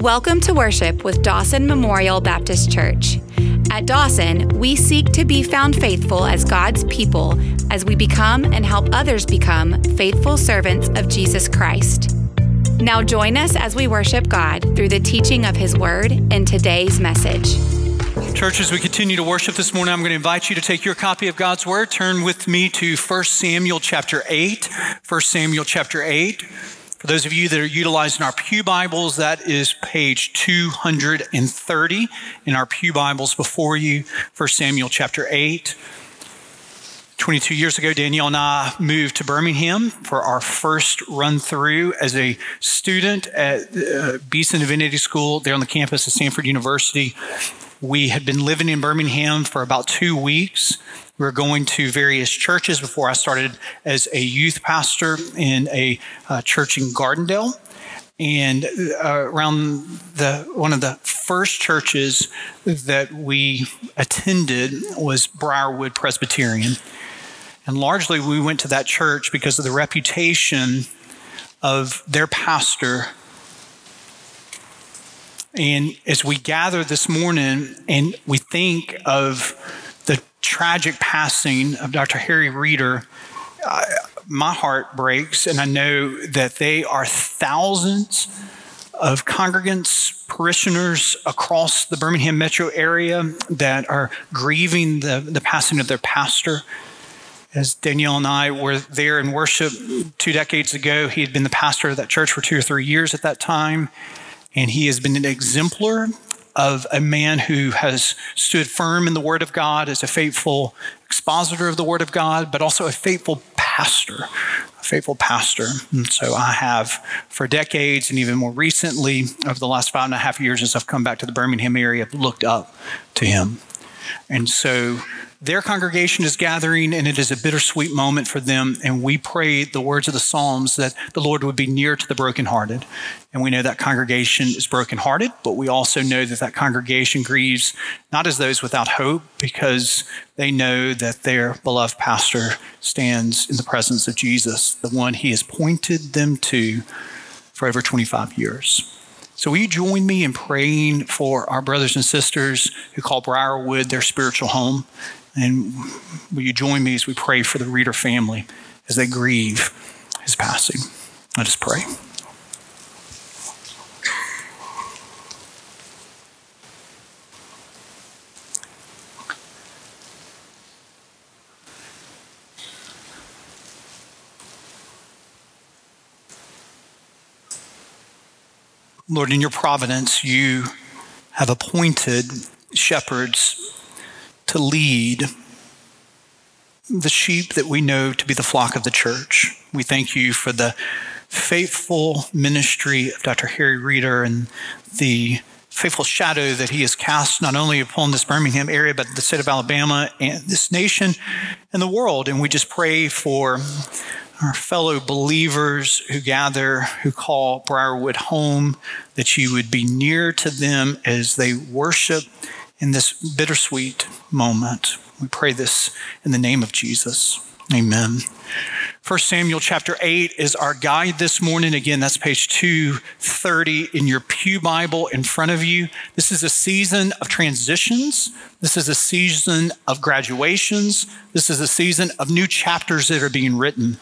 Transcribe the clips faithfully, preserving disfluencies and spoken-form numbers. Welcome to worship with Dawson Memorial Baptist Church. At Dawson, we seek to be found faithful as God's people as we become and help others become faithful servants of Jesus Christ. Now join us as we worship God through the teaching of His Word and today's message. Church, as we continue to worship this morning, I'm going to invite you to take your copy of God's Word. Turn with me to First Samuel chapter eight. First Samuel chapter eight. For those of you that are utilizing our pew Bibles, that is page two hundred thirty in our pew Bibles before you, First Samuel chapter eight. twenty-two years ago, Danielle and I moved to Birmingham for our first run through as a student at uh, Beeson Divinity School there on the campus of Stanford University. We had been living in Birmingham for about two weeks. We were going to various churches before I started as a youth pastor in a uh, church in Gardendale. And uh, around the one of the first churches that we attended was Briarwood Presbyterian. And largely we went to that church because of the reputation of their pastor. And as we gather this morning and we think of the tragic passing of Doctor Harry Reeder, I, my heart breaks, and I know that they are thousands of congregants, parishioners across the Birmingham metro area that are grieving the, the passing of their pastor. As Danielle and I were there in worship two decades ago, he had been the pastor of that church for two or three years at that time, and he has been an exemplar of a man who has stood firm in the Word of God as a faithful expositor of the Word of God, but also a faithful pastor, a faithful pastor. And so I have for decades and even more recently over the last five and a half years as I've come back to the Birmingham area, looked up to him. And so their congregation is gathering, and it is a bittersweet moment for them. And we pray the words of the Psalms that the Lord would be near to the brokenhearted. And we know that congregation is brokenhearted, but we also know that that congregation grieves not as those without hope, because they know that their beloved pastor stands in the presence of Jesus, the one He has pointed them to for over twenty-five years. So will you join me in praying for our brothers and sisters who call Briarwood their spiritual home? And will you join me as we pray for the Reeder family as they grieve his passing? Let us pray. Lord, in your providence, you have appointed shepherds to lead the sheep that we know to be the flock of the church. We thank you for the faithful ministry of Doctor Harry Reeder and the faithful shadow that he has cast not only upon this Birmingham area, but the state of Alabama and this nation and the world. And we just pray for our fellow believers who gather, who call Briarwood home, that you would be near to them as they worship in this bittersweet moment. We pray this in the name of Jesus. Amen. First Samuel chapter eight is our guide this morning. Again, that's page two thirty in your pew Bible in front of you. This is a season of transitions. This is a season of graduations. This is a season of new chapters that are being written.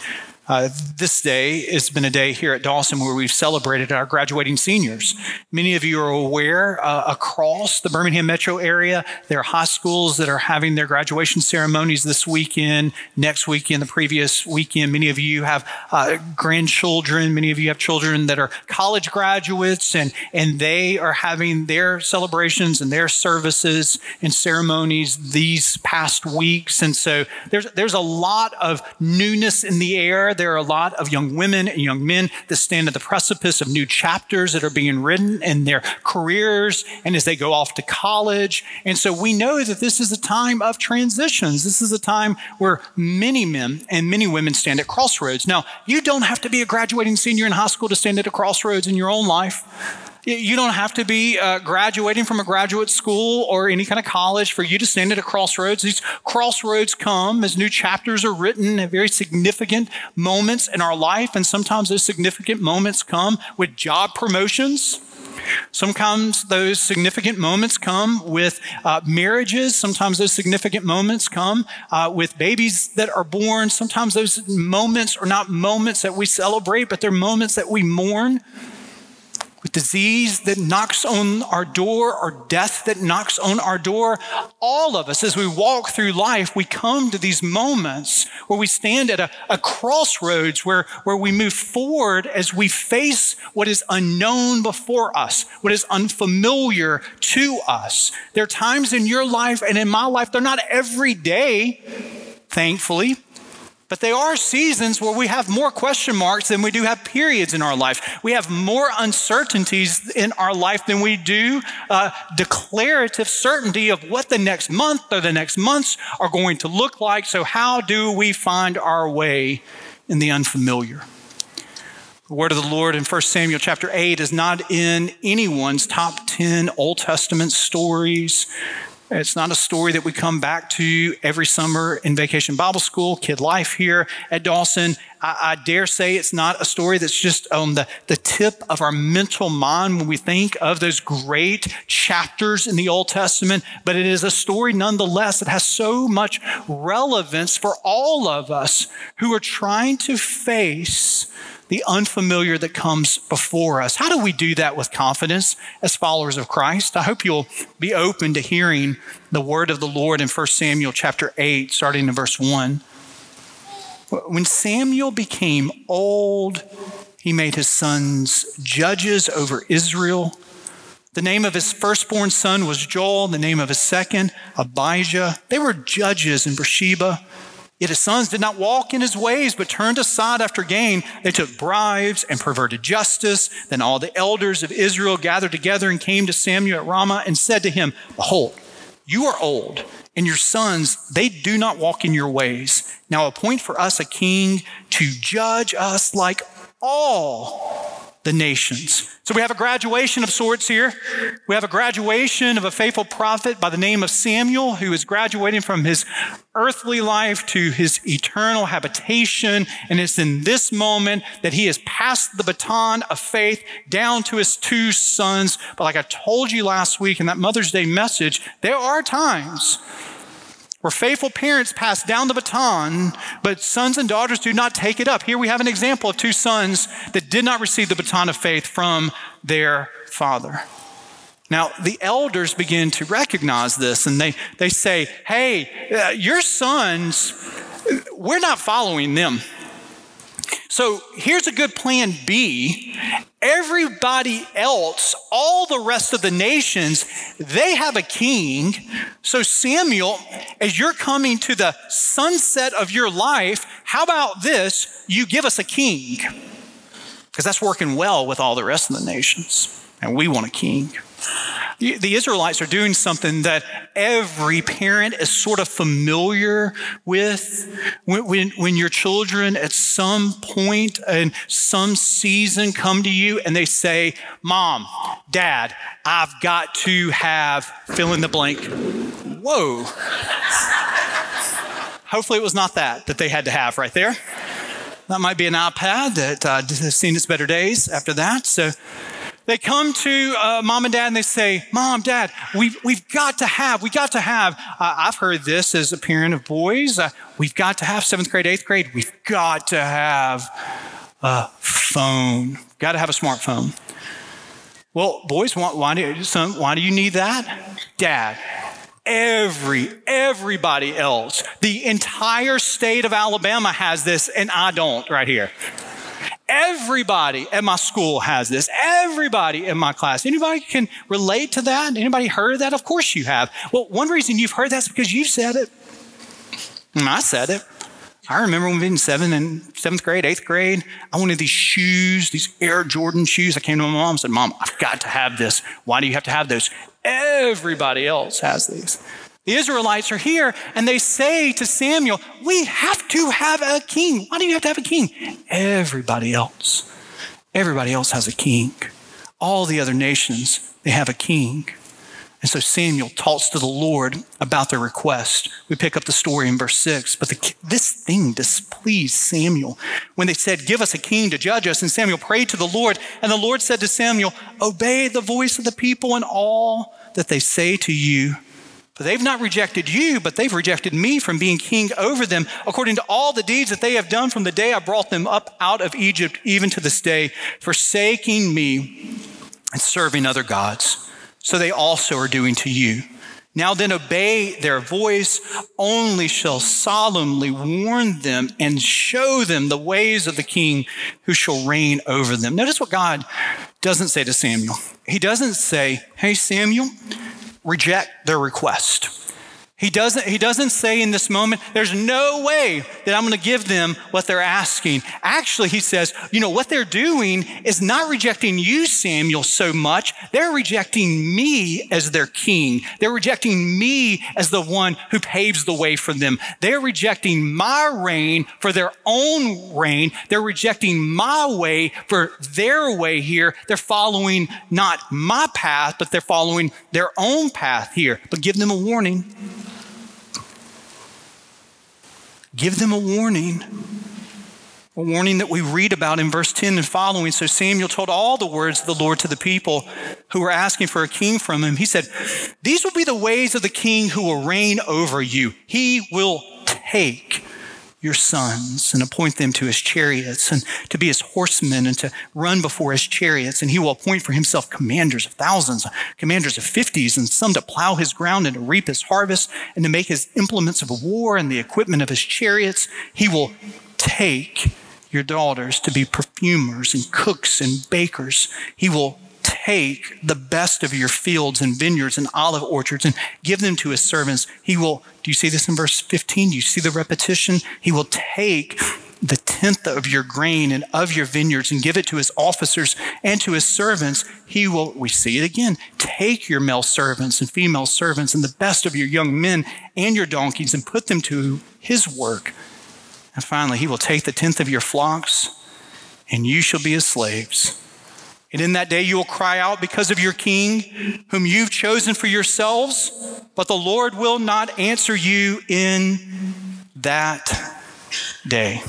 Uh, this day has been a day here at Dawson where we've celebrated our graduating seniors. Many of you are aware uh, across the Birmingham metro area, there are high schools that are having their graduation ceremonies this weekend, next weekend, the previous weekend. Many of you have uh, grandchildren. Many of you have children that are college graduates, and, and they are having their celebrations and their services and ceremonies these past weeks. And so there's, there's a lot of newness in the air. There are a lot of young women and young men that stand at the precipice of new chapters that are being written in their careers and as they go off to college. And so we know that this is a time of transitions. This is a time where many men and many women stand at crossroads. Now, you don't have to be a graduating senior in high school to stand at a crossroads in your own life. You don't have to be uh, graduating from a graduate school or any kind of college for you to stand at a crossroads. These crossroads come as new chapters are written at very significant moments in our life. And sometimes those significant moments come with job promotions. Sometimes those significant moments come with uh, marriages. Sometimes those significant moments come uh, with babies that are born. Sometimes those moments are not moments that we celebrate, but they're moments that we mourn. With disease that knocks on our door or death that knocks on our door, all of us, as we walk through life, we come to these moments where we stand at a, a crossroads where, where we move forward as we face what is unknown before us, what is unfamiliar to us. There are times in your life and in my life, they're not every day, thankfully, but they are seasons where we have more question marks than we do have periods in our life. We have more uncertainties in our life than we do uh, declarative certainty of what the next month or the next months are going to look like. So how do we find our way in the unfamiliar? The word of the Lord in First Samuel chapter eight is not in anyone's top ten Old Testament stories. It's not a story that we come back to every summer in Vacation Bible School, Kid Life here at Dawson. I, I dare say it's not a story that's just on the, the tip of our mental mind when we think of those great chapters in the Old Testament, but it is a story nonetheless that has so much relevance for all of us who are trying to face the unfamiliar that comes before us. How do we do that with confidence as followers of Christ? I hope you'll be open to hearing the word of the Lord in First Samuel chapter eight, starting in verse one. When Samuel became old, he made his sons judges over Israel. The name of his firstborn son was Joel. The name of his second, Abijah. They were judges in Beersheba. Yet his sons did not walk in his ways, but turned aside after gain. They took bribes and perverted justice. Then all the elders of Israel gathered together and came to Samuel at Ramah and said to him, "Behold, you are old, and your sons, they do not walk in your ways. Now appoint for us a king to judge us like all the nations." So we have a graduation of sorts here. We have a graduation of a faithful prophet by the name of Samuel, who is graduating from his earthly life to his eternal habitation. And it's in this moment that he has passed the baton of faith down to his two sons. But like I told you last week in that Mother's Day message, there are times where faithful parents pass down the baton, but sons and daughters do not take it up. Here we have an example of two sons that did not receive the baton of faith from their father. Now, the elders begin to recognize this, and they, they say, hey, uh, your sons, we're not following them. So here's a good plan B. Everybody else, all the rest of the nations, they have a king. So Samuel, as you're coming to the sunset of your life, how about this? You give us a king, because that's working well with all the rest of the nations, and we want a king. The Israelites are doing something that every parent is sort of familiar with. When, when, when your children at some point and some season come to you and they say, "Mom, Dad, I've got to have fill in the blank." Whoa. Hopefully it was not that that they had to have right there. That might be an iPad that uh, has seen its better days after that. So they come to uh, mom and dad and they say, "Mom, Dad, we've, we've got to have, we got to have, uh, I've heard this as a parent of boys, uh, we've got to have seventh grade, eighth grade, we've got to have a phone, got to have a smartphone." "Well, boys, why, why, do, son, why do you need that?" "Dad, every, everybody else, the entire state of Alabama has this and I don't right here. Everybody at my school has this. Everybody in my class." Anybody can relate to that? Anybody heard that? Of course you have. Well, one reason you've heard that is because you've said it. And I said it. I remember when we were in seventh and seventh grade, eighth grade, I wanted these shoes, these Air Jordan shoes. I came to my mom and said, "Mom, I've got to have this. Why do you have to have those? Everybody else has these." The Israelites are here and they say to Samuel, "We have to have a king. Why do you have to have a king?" Everybody else. Everybody else has a king. All the other nations, they have a king. And so Samuel talks to the Lord about their request. We pick up the story in verse six. But the, this thing displeased Samuel when they said, give us a king to judge us. And Samuel prayed to the Lord. And the Lord said to Samuel, obey the voice of the people in all that they say to you. For they've not rejected you, but they've rejected me from being king over them, according to all the deeds that they have done from the day I brought them up out of Egypt, even to this day, forsaking me and serving other gods. So they also are doing to you. Now then obey their voice, only shall solemnly warn them and show them the ways of the king who shall reign over them. Notice what God doesn't say to Samuel. He doesn't say, hey, Samuel, reject their request. He doesn't, he doesn't say in this moment, there's no way that I'm going to give them what they're asking. Actually, he says, you know, what they're doing is not rejecting you, Samuel, so much. They're rejecting me as their king. They're rejecting me as the one who paves the way for them. They're rejecting my reign for their own reign. They're rejecting my way for their way here. They're following not my path, but they're following their own path here. But give them a warning. Give them a warning, a warning that we read about in verse ten and following. So Samuel told all the words of the Lord to the people who were asking for a king from him. He said, these will be the ways of the king who will reign over you. He will take your sons and appoint them to his chariots and to be his horsemen and to run before his chariots. And he will appoint for himself commanders of thousands, commanders of fifties, and some to plow his ground and to reap his harvest and to make his implements of war and the equipment of his chariots. He will take your daughters to be perfumers and cooks and bakers. He will take the best of your fields and vineyards and olive orchards and give them to his servants. He will, do you see this in verse fifteen? Do you see the repetition? He will take the tenth of your grain and of your vineyards and give it to his officers and to his servants. He will, we see it again, take your male servants and female servants and the best of your young men and your donkeys and put them to his work. And finally, he will take the tenth of your flocks and you shall be his slaves. And in that day you will cry out because of your king, whom you've chosen for yourselves, but the Lord will not answer you in that day.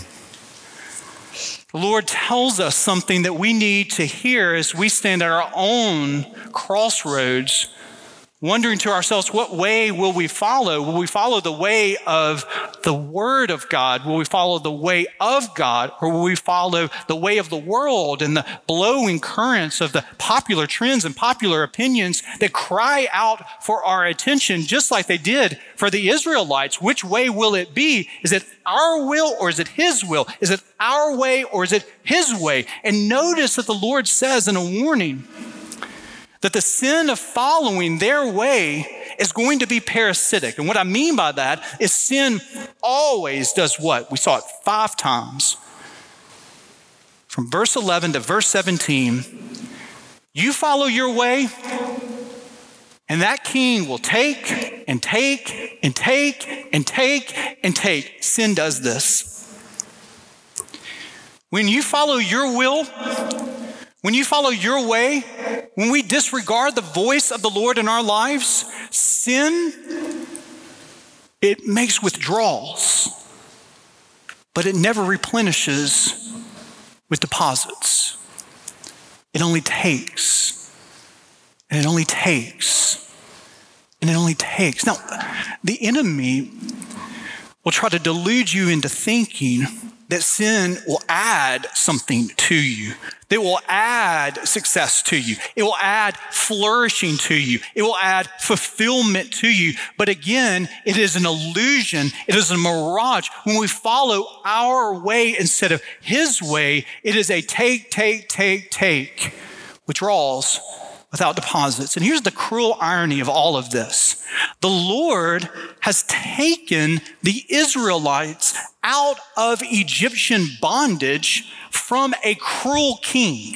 The Lord tells us something that we need to hear as we stand at our own crossroads, wondering to ourselves, what way will we follow? Will we follow the way of the Word of God? Will we follow the way of God? Or will we follow the way of the world and the blowing currents of the popular trends and popular opinions that cry out for our attention, just like they did for the Israelites? Which way will it be? Is it our will or is it his will? Is it our way or is it his way? And notice that the Lord says in a warning, that the sin of following their way is going to be parasitic. And what I mean by that is sin always does what? We saw it five times. From verse eleven to verse seventeen, you follow your way, and that king will take and take and take and take and take. Sin does this. When you follow your will, when you follow your way, when we disregard the voice of the Lord in our lives, sin, it makes withdrawals, but it never replenishes with deposits. It only takes, and it only takes, and it only takes. Now, the enemy will try to delude you into thinking that sin will add something to you, that will add success to you. It will add flourishing to you. It will add fulfillment to you. But again, it is an illusion. It is a mirage. When we follow our way instead of his way, it is a take, take, take, take, withdrawals without deposits. And here's the cruel irony of all of this. The Lord has taken the Israelites out of Egyptian bondage from a cruel king.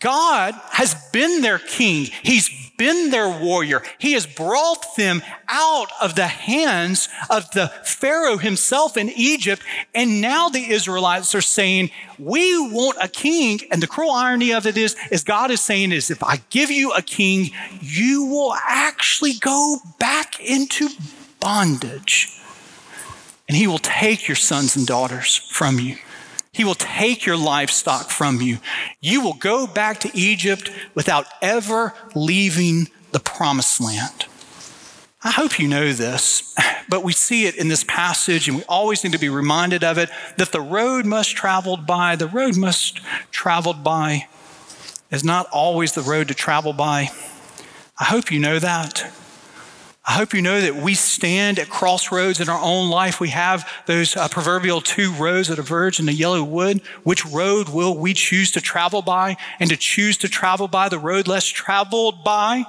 God has been their king. He's been their warrior. He has brought them out of the hands of the Pharaoh himself in Egypt. And now the Israelites are saying, we want a king. And the cruel irony of it is, is God is saying is, if I give you a king, you will actually go back into bondage. And he will take your sons and daughters from you. He will take your livestock from you. You will go back to Egypt without ever leaving the promised land. I hope you know this, but we see it in this passage, and we always need to be reminded of it, that the road must traveled by, the road must traveled by is not always the road to travel by. I hope you know that. I hope you know that we stand at crossroads in our own life. We have those uh, proverbial two roads that diverge in the yellow wood. Which road will we choose to travel by? And to choose to travel by the road less traveled by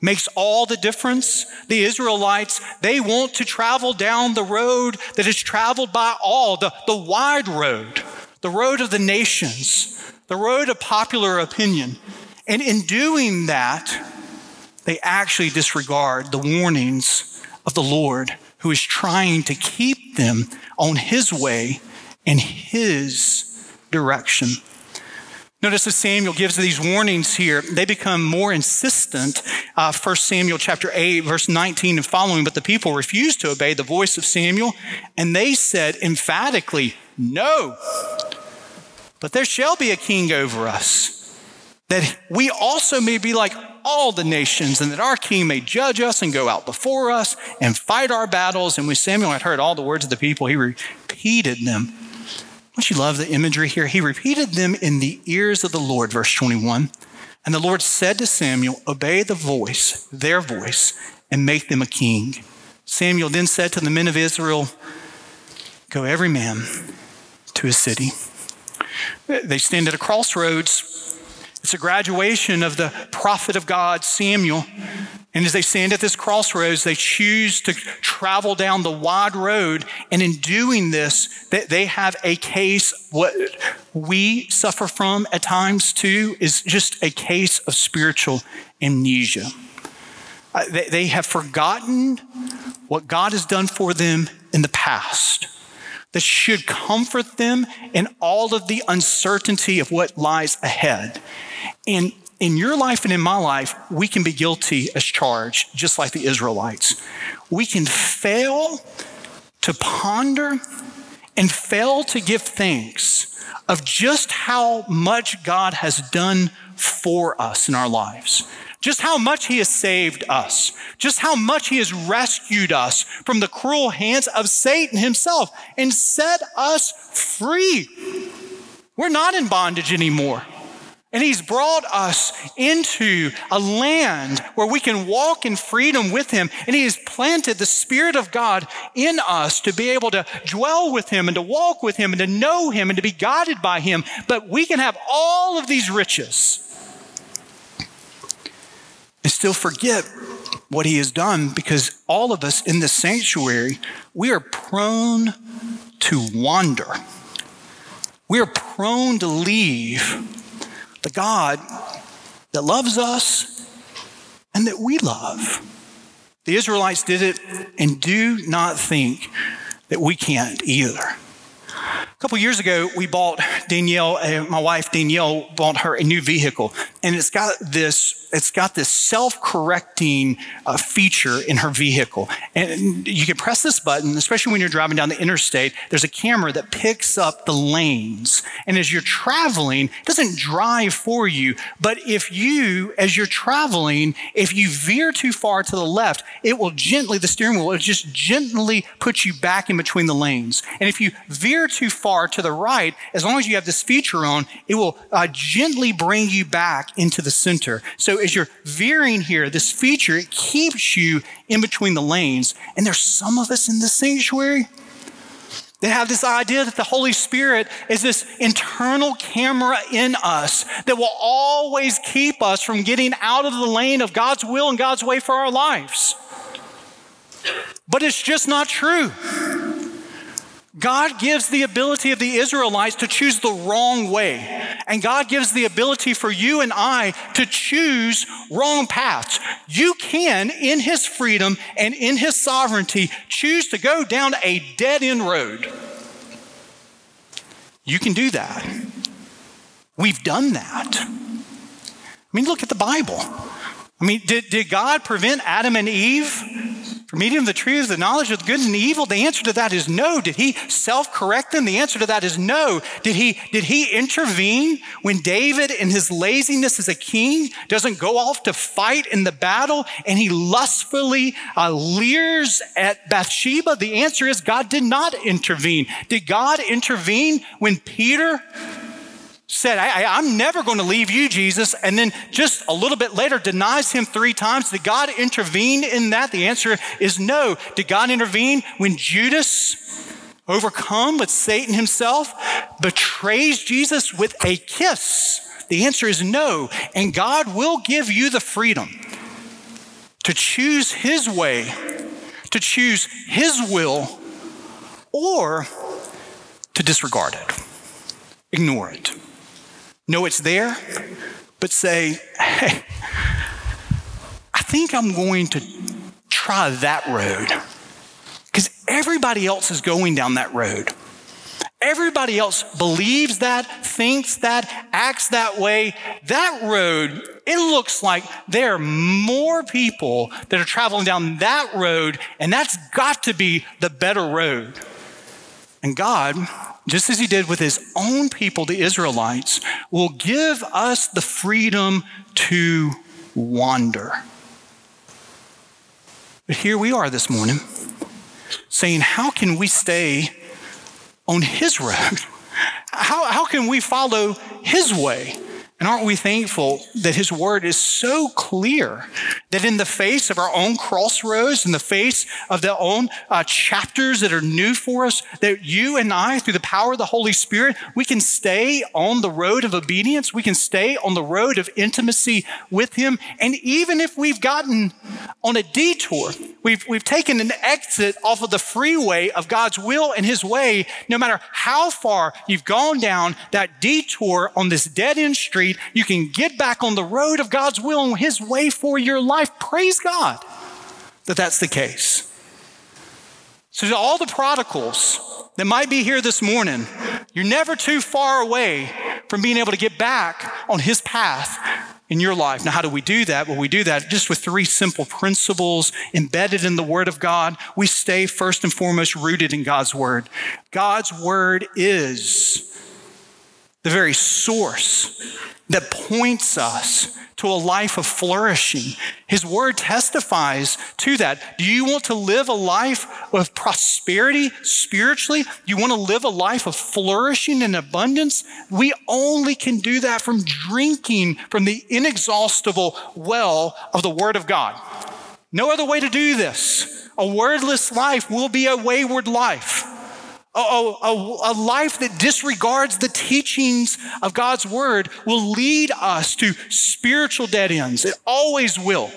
makes all the difference. The Israelites, they want to travel down the road that is traveled by all, the, the wide road, the road of the nations, the road of popular opinion. And in doing that, they actually disregard the warnings of the Lord, who is trying to keep them on his way and his direction. Notice as Samuel gives these warnings here, they become more insistent. Uh, First Samuel chapter eight, verse nineteen and following, but the people refused to obey the voice of Samuel, and they said emphatically, no, but there shall be a king over us, that we also may be like all the nations, and that our king may judge us and go out before us and fight our battles. And when Samuel had heard all the words of the people, he repeated them. Don't you love the imagery here? He repeated them in the ears of the Lord, verse twenty-one. And the Lord said to Samuel, obey the voice, their voice, and make them a king. Samuel then said to the men of Israel, go every man to his city. They stand at a crossroads. It's a graduation of the prophet of God, Samuel. And as they stand at this crossroads, they choose to travel down the wide road. And in doing this, they have a case. What we suffer from at times too is just a case of spiritual amnesia. They have forgotten what God has done for them in the past. That should comfort them in all of the uncertainty of what lies ahead. And in your life and in my life, we can be guilty as charged, just like the Israelites. We can fail to ponder and fail to give thanks of just how much God has done for us in our lives. Just how much he has saved us. Just how much he has rescued us from the cruel hands of Satan himself and set us free. We're not in bondage anymore. And he's brought us into a land where we can walk in freedom with him. And he has planted the Spirit of God in us to be able to dwell with him and to walk with him and to know him and to be guided by him. But we can have all of these riches and still forget what he has done, because all of us in the sanctuary, we are prone to wander. We are prone to leave the God that loves us and that we love. The Israelites did it, and do not think that we can't either. A couple years ago, we bought Danielle, uh, my wife Danielle bought her a new vehicle, and it's got this, it's got this self-correcting uh, feature in her vehicle. And you can press this button, especially when you're driving down the interstate, there's a camera that picks up the lanes. And as you're traveling, it doesn't drive for you, but if you, as you're traveling, if you veer too far to the left, it will gently, the steering wheel will just gently put you back in between the lanes. And if you veer too far to the right, as long as you have this feature on, it will uh, gently bring you back into the center. So as you're veering here, this feature, it keeps you in between the lanes. And there's some of us in the sanctuary that have this idea that the Holy Spirit is this internal camera in us that will always keep us from getting out of the lane of God's will and God's way for our lives. But it's just not true. God gives the ability of the Israelites to choose the wrong way. And God gives the ability for you and I to choose wrong paths. You can, in his freedom and in his sovereignty, choose to go down a dead-end road. You can do that. We've done that. I mean, look at the Bible. I mean, did, did God prevent Adam and Eve from eating of the tree of the knowledge of good and evil? The answer to that is no. Did he self-correct them? The answer to that is no. Did he, did he intervene when David, in his laziness as a king, doesn't go off to fight in the battle and he lustfully uh, leers at Bathsheba? The answer is God did not intervene. Did God intervene when Peter said, I, I, I'm never going to leave you, Jesus, and then just a little bit later denies him three times? Did God intervene in that? The answer is no. Did God intervene when Judas, overcome with Satan himself, betrays Jesus with a kiss? The answer is no. And God will give you the freedom to choose his way, to choose his will, or to disregard it, ignore it. Know it's there, but say, hey, I think I'm going to try that road because everybody else is going down that road. Everybody else believes that, thinks that, acts that way. That road, it looks like there are more people that are traveling down that road, and that's got to be the better road. And God, just as he did with his own people, the Israelites, will give us the freedom to wander. But here we are this morning saying, how can we stay on his road? How, how can we follow his way? And aren't we thankful that his word is so clear that in the face of our own crossroads, in the face of their own uh, chapters that are new for us, that you and I, through the power of the Holy Spirit, we can stay on the road of obedience. We can stay on the road of intimacy with him. And even if we've gotten on a detour, we've, we've taken an exit off of the freeway of God's will and his way, no matter how far you've gone down that detour on this dead-end street, you can get back on the road of God's will and his way for your life. Praise God that that's the case. So to all the prodigals that might be here this morning, you're never too far away from being able to get back on his path in your life. Now, how do we do that? Well, we do that just with three simple principles embedded in the Word of God. We stay first and foremost rooted in God's Word. God's Word is the very source that points us to a life of flourishing. His word testifies to that. Do you want to live a life of prosperity spiritually? Do you want to live a life of flourishing and abundance? We only can do that from drinking from the inexhaustible well of the Word of God. No other way to do this. A wordless life will be a wayward life. A, a, a life that disregards the teachings of God's word will lead us to spiritual dead ends. It always will.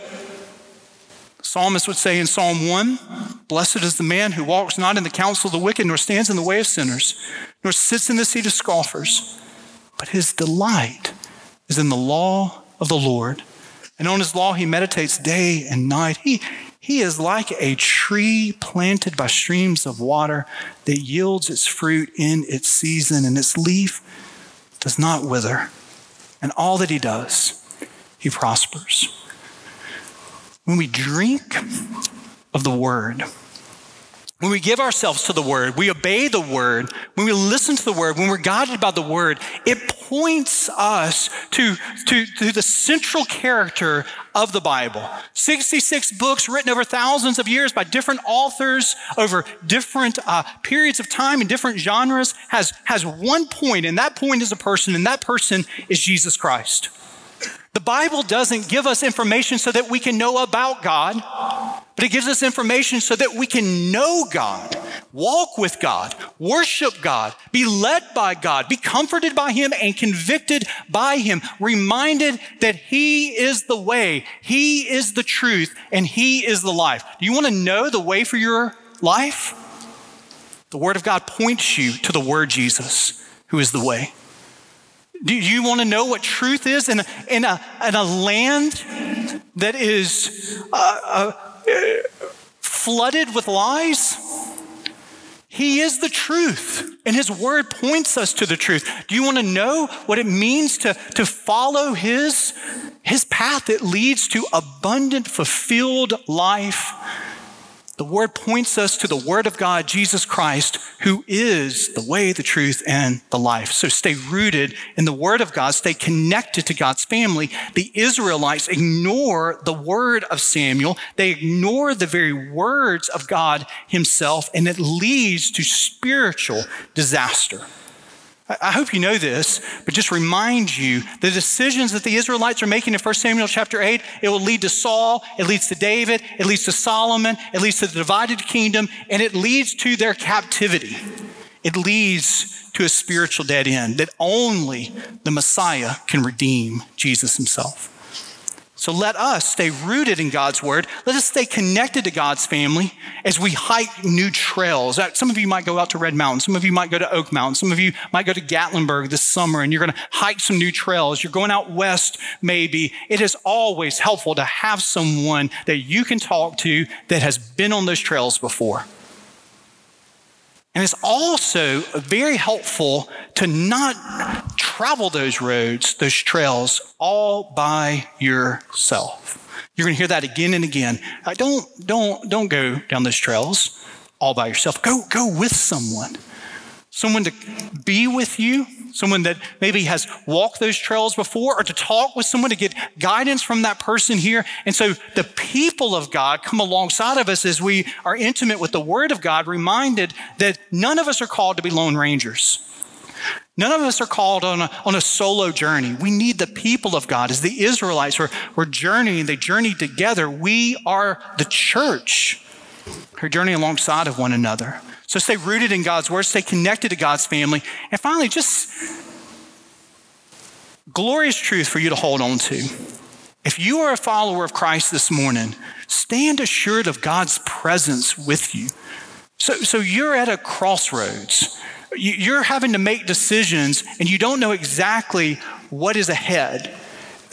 The psalmist would say in Psalm one, blessed is the man who walks not in the counsel of the wicked, nor stands in the way of sinners, nor sits in the seat of scoffers, but his delight is in the law of the Lord. And on his law he meditates day and night. He He is like a tree planted by streams of water that yields its fruit in its season, and its leaf does not wither. And all that he does, he prospers. When we drink of the word, when we give ourselves to the word, we obey the word, when we listen to the word, when we're guided by the word, it points us to, to, to the central character of the Bible. sixty-six books written over thousands of years by different authors over different uh, periods of time and different genres has, has one point, and that point is a person, and that person is Jesus Christ. The Bible doesn't give us information so that we can know about God, but it gives us information so that we can know God, walk with God, worship God, be led by God, be comforted by him and convicted by him, reminded that he is the way, he is the truth, and he is the life. Do you want to know the way for your life? The Word of God points you to the Word Jesus, who is the way. Do you want to know what truth is in a, in a, in a land that is uh, uh, flooded with lies? He is the truth, and His Word points us to the truth. Do you want to know what it means to, to follow His, His path that leads to abundant, fulfilled life? The Word points us to the Word of God, Jesus Christ, who is the way, the truth, and the life. So stay rooted in the Word of God. Stay connected to God's family. The Israelites ignore the word of Samuel. They ignore the very words of God Himself, and it leads to spiritual disaster. I hope you know this, but just remind you, the decisions that the Israelites are making in First Samuel chapter eight, it will lead to Saul, it leads to David, it leads to Solomon, it leads to the divided kingdom, and it leads to their captivity. It leads to a spiritual dead end that only the Messiah can redeem, Jesus Himself. So let us stay rooted in God's Word. Let us stay connected to God's family as we hike new trails. Some of you might go out to Red Mountain. Some of you might go to Oak Mountain. Some of you might go to Gatlinburg this summer, and you're going to hike some new trails. You're going out west, maybe. It is always helpful to have someone that you can talk to that has been on those trails before. And it's also very helpful to not travel those roads, those trails, all by yourself. You're going to hear that again and again. Don't, don't, don't go down those trails all by yourself. Go, go with someone. Someone to be with you, someone that maybe has walked those trails before, or to talk with someone to get guidance from that person here. And so the people of God come alongside of us as we are intimate with the Word of God, reminded that none of us are called to be lone rangers. None of us are called on a, on a solo journey. We need the people of God. As the Israelites were, were journeying, they journeyed together. We are the church who journey alongside of one another. So stay rooted in God's Word, stay connected to God's family. And finally, just glorious truth for you to hold on to. If you are a follower of Christ this morning, stand assured of God's presence with you. So, so you're at a crossroads. You're having to make decisions, and you don't know exactly what is ahead.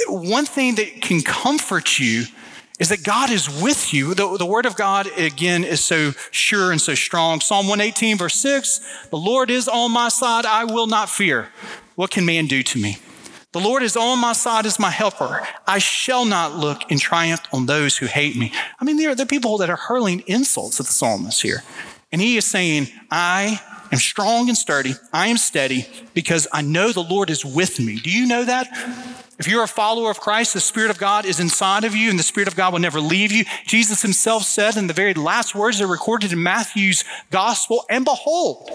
One thing that can comfort you is that God is with you. The, the Word of God, again, is so sure and so strong. Psalm one eighteen, verse six, the Lord is on my side, I will not fear. What can man do to me? The Lord is on my side as my helper. I shall not look in triumph on those who hate me. I mean, there are, there are people that are hurling insults at the psalmist here. And he is saying, I am strong and sturdy. I am steady because I know the Lord is with me. Do you know that? If you're a follower of Christ, the Spirit of God is inside of you, and the Spirit of God will never leave you. Jesus Himself said in the very last words that are recorded in Matthew's gospel, and behold,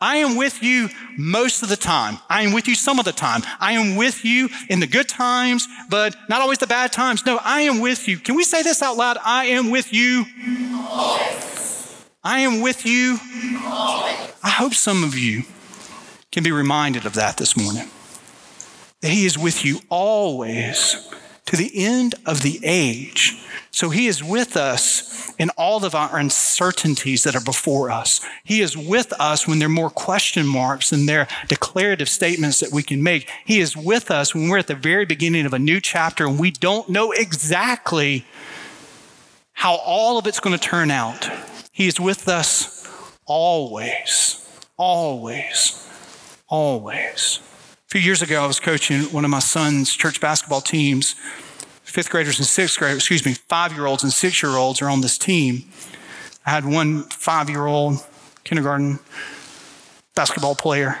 I am with you most of the time. I am with you some of the time. I am with you in the good times, but not always the bad times. No, I am with you. Can we say this out loud? I am with you. I am with you. I hope some of you can be reminded of that this morning. That He is with you always to the end of the age. So He is with us in all of our uncertainties that are before us. He is with us when there are more question marks than there are declarative statements that we can make. He is with us when we're at the very beginning of a new chapter and we don't know exactly how all of it's going to turn out. He is with us always, always, always. A few years ago, I was coaching one of my son's church basketball teams. Fifth graders and sixth graders, excuse me, five-year-olds and six-year-olds are on this team. I had one five-year-old kindergarten basketball player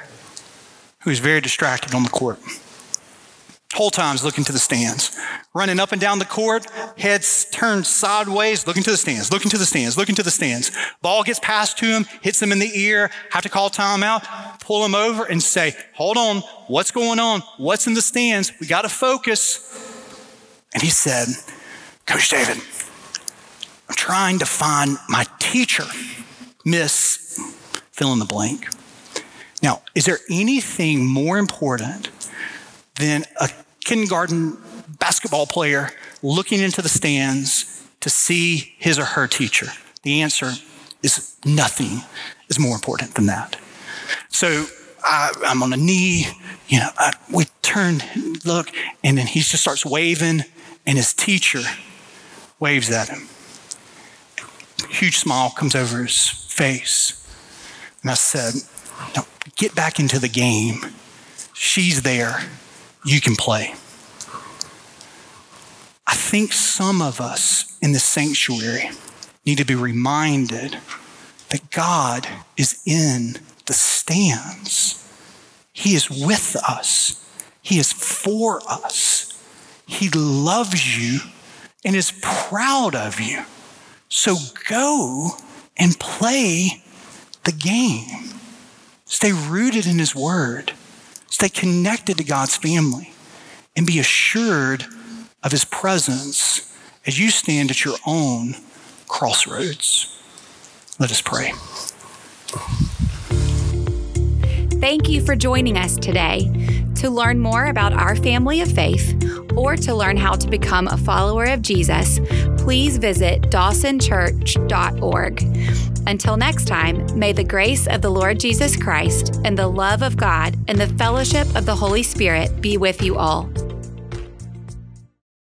who was very distracted on the court. Whole time's looking to the stands, running up and down the court, heads turned sideways, looking to the stands, looking to the stands, looking to the stands. Ball gets passed to him, hits him in the ear, have to call timeout, pull him over and say, hold on, what's going on? What's in the stands? We got to focus. And he said, Coach David, I'm trying to find my teacher, Miss fill in the blank. Now, is there anything more important than a kindergarten basketball player looking into the stands to see his or her teacher? The answer is nothing. is more important than that. So I, I'm on a knee, you know, I, we turn, look, and then he just starts waving, and his teacher waves at him. A huge smile comes over his face. And I said, no, get back into the game. She's there. You can play. I think some of us in the sanctuary need to be reminded that God is in the stands. He is with us. He is for us. He loves you and is proud of you. So go and play the game. Stay rooted in His Word. Stay connected to God's family and be assured of His presence as you stand at your own crossroads. Let us pray. Thank you for joining us today. To learn more about our family of faith or to learn how to become a follower of Jesus, please visit dawson church dot org. Until next time, may the grace of the Lord Jesus Christ and the love of God and the fellowship of the Holy Spirit be with you all.